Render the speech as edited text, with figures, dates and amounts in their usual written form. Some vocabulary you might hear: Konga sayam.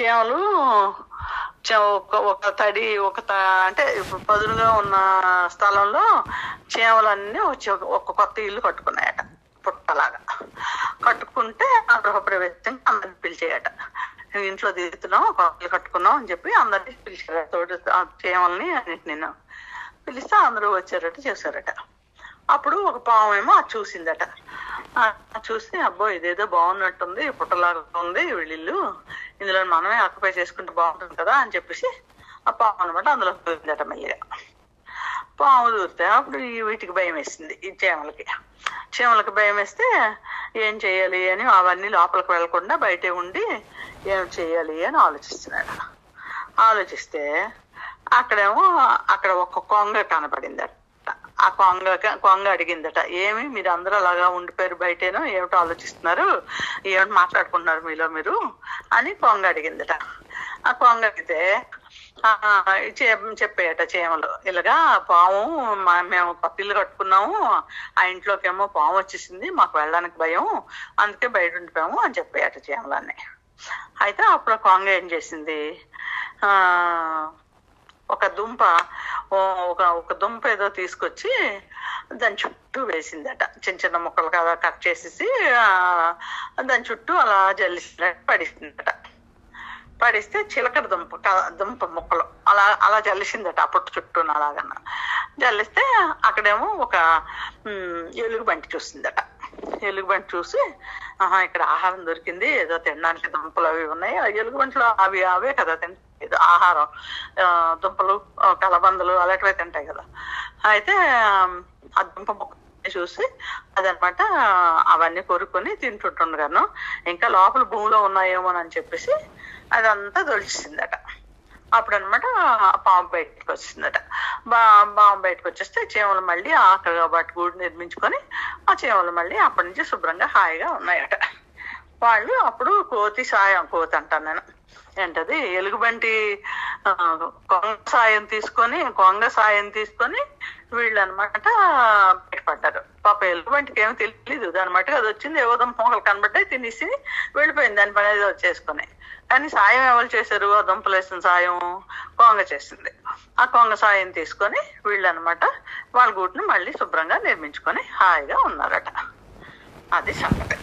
విషయాలు ఒక తడి అంటే పదునుగా ఉన్న స్థలంలో చేమలన్నీ వచ్చి ఒక కొత్త ఇల్లు కట్టుకున్నాయట, పుట్టలాగా కట్టుకుంటే ఆ గృహప్రవేశం అందరిని పిలిచేయట. ఇంట్లో దిగుతున్నాం ఇల్లు కట్టుకున్నాం అని చెప్పి అందరినీ పిలిచారట, తోటి చేమల్ని అన్నింటినీ పిలిస్తే అందరూ వచ్చారట చేశారట. అప్పుడు ఒక పాము ఏమో అది చూసిందట, చూసి అబ్బో ఇదేదో బాగున్నట్టుంది, పుట్టలాగా ఉంది వీళ్ళిల్లు, ఇందులో మనమే ఆక్యుపై చేసుకుంటే బాగుంటుంది కదా అని చెప్పేసి ఆ పాము అనమాట అందులో దూరిందట. మెల్లిగా పాము దూరితే అప్పుడు వీటికి భయం వేసింది, ఈ చేమలకి. చేమలకి భయం వేస్తే ఏం చేయాలి అని అవన్నీ లోపలికి వెళ్లకుండా బయటే ఉండి ఏం చేయాలి అని ఆలోచిస్తున్నాడు. ఆలోచిస్తే అక్కడేమో అక్కడ ఒక కొంగ కనపడిందట. ఆ కొంగ కొంగ అడిగిందట, ఏమి మీరు అందరూ అలాగా ఉండిపోయారు బయటేనో, ఏమిటో ఆలోచిస్తున్నారు, ఏమిటి మాట్లాడుకుంటున్నారు మీలో మీరు అని కొంగ అడిగిందట. ఆ కొంగ అడిగితే చెప్పేయట చేమలు, ఇలాగా పాము మేము పప్పిల్లు కట్టుకున్నాము, ఆ ఇంట్లోకేమో పాము వచ్చేసింది, మాకు వెళ్ళడానికి భయం, అందుకే బయట ఉండిపోయాము అని చెప్పేయట చేమలన్నీ. అయితే అప్పుడు కొంగ ఏం చేసింది, ఒక దుంప ఏదో తీసుకొచ్చి దాని చుట్టూ వేసిందట, చిన్న చిన్న ముక్కలు కదా కట్ చేసేసి దాని చుట్టూ అలా జల్లిసినట్ట పడిసిందట. పడిస్తే చిలకడ దుంప ముక్కలు అలా జల్లిసిందట అప్పటి చుట్టూ అలాగన్నా. జల్లిస్తే అక్కడేమో ఒక ఎలుగుబంటి చూసిందట. ఎలుగుబంటి చూసి ఆహా ఇక్కడ ఆహారం దొరికింది, ఏదో తినడానికి దుంపలు అవి ఉన్నాయి, ఎలుగుబంటిలో అవే కదా తింటే ఆహారం, దుంపలు కలబందలు అలాంటివి తింటాయి కదా. అయితే ఆ దుంప చూసి అదనమాట అవన్నీ కొరుక్కొని తింటుంటుండగాను ఇంకా లోపల భూమిలో ఉన్నాయేమోనని చెప్పేసి అదంతా దొలిచిందట. అప్పుడు అనమాట పాము బయటకు వచ్చిందట. పాము బయటకు వచ్చేస్తే చేమలు మళ్ళీ ఆకలిగా బట్టి గూడు నిర్మించుకొని ఆ చేమలు మళ్ళీ అప్పటి నుంచి శుభ్రంగా హాయిగా ఉన్నాయట. వాళ్ళు అప్పుడు కోతి సాయం, కోతి అంటాను నేను, ఏంటది ఎలుగుబంటి కొంగ సాయం తీసుకొని వీళ్ళు అనమాట బయటపడ్డారు. పాప ఎలుగుబంటికి ఏమి తెలియదు, దాని మట్టుకు అది వచ్చింది, ఏవో దుంపలు కనబడ్డాయి తినేసి వెళ్ళిపోయింది, దాని పని ఏదో వచ్చేసుకుని. కానీ సాయం ఎవరు చేశారు, ఆ దుంపలు వేసిన సాయం కొంగ చేసింది. ఆ కొంగ సాయం తీసుకొని వీళ్ళు అనమాట వాళ్ళ గూటిని మళ్ళీ శుభ్రంగా నిర్మించుకొని హాయిగా ఉన్నారట. అది సంగతి.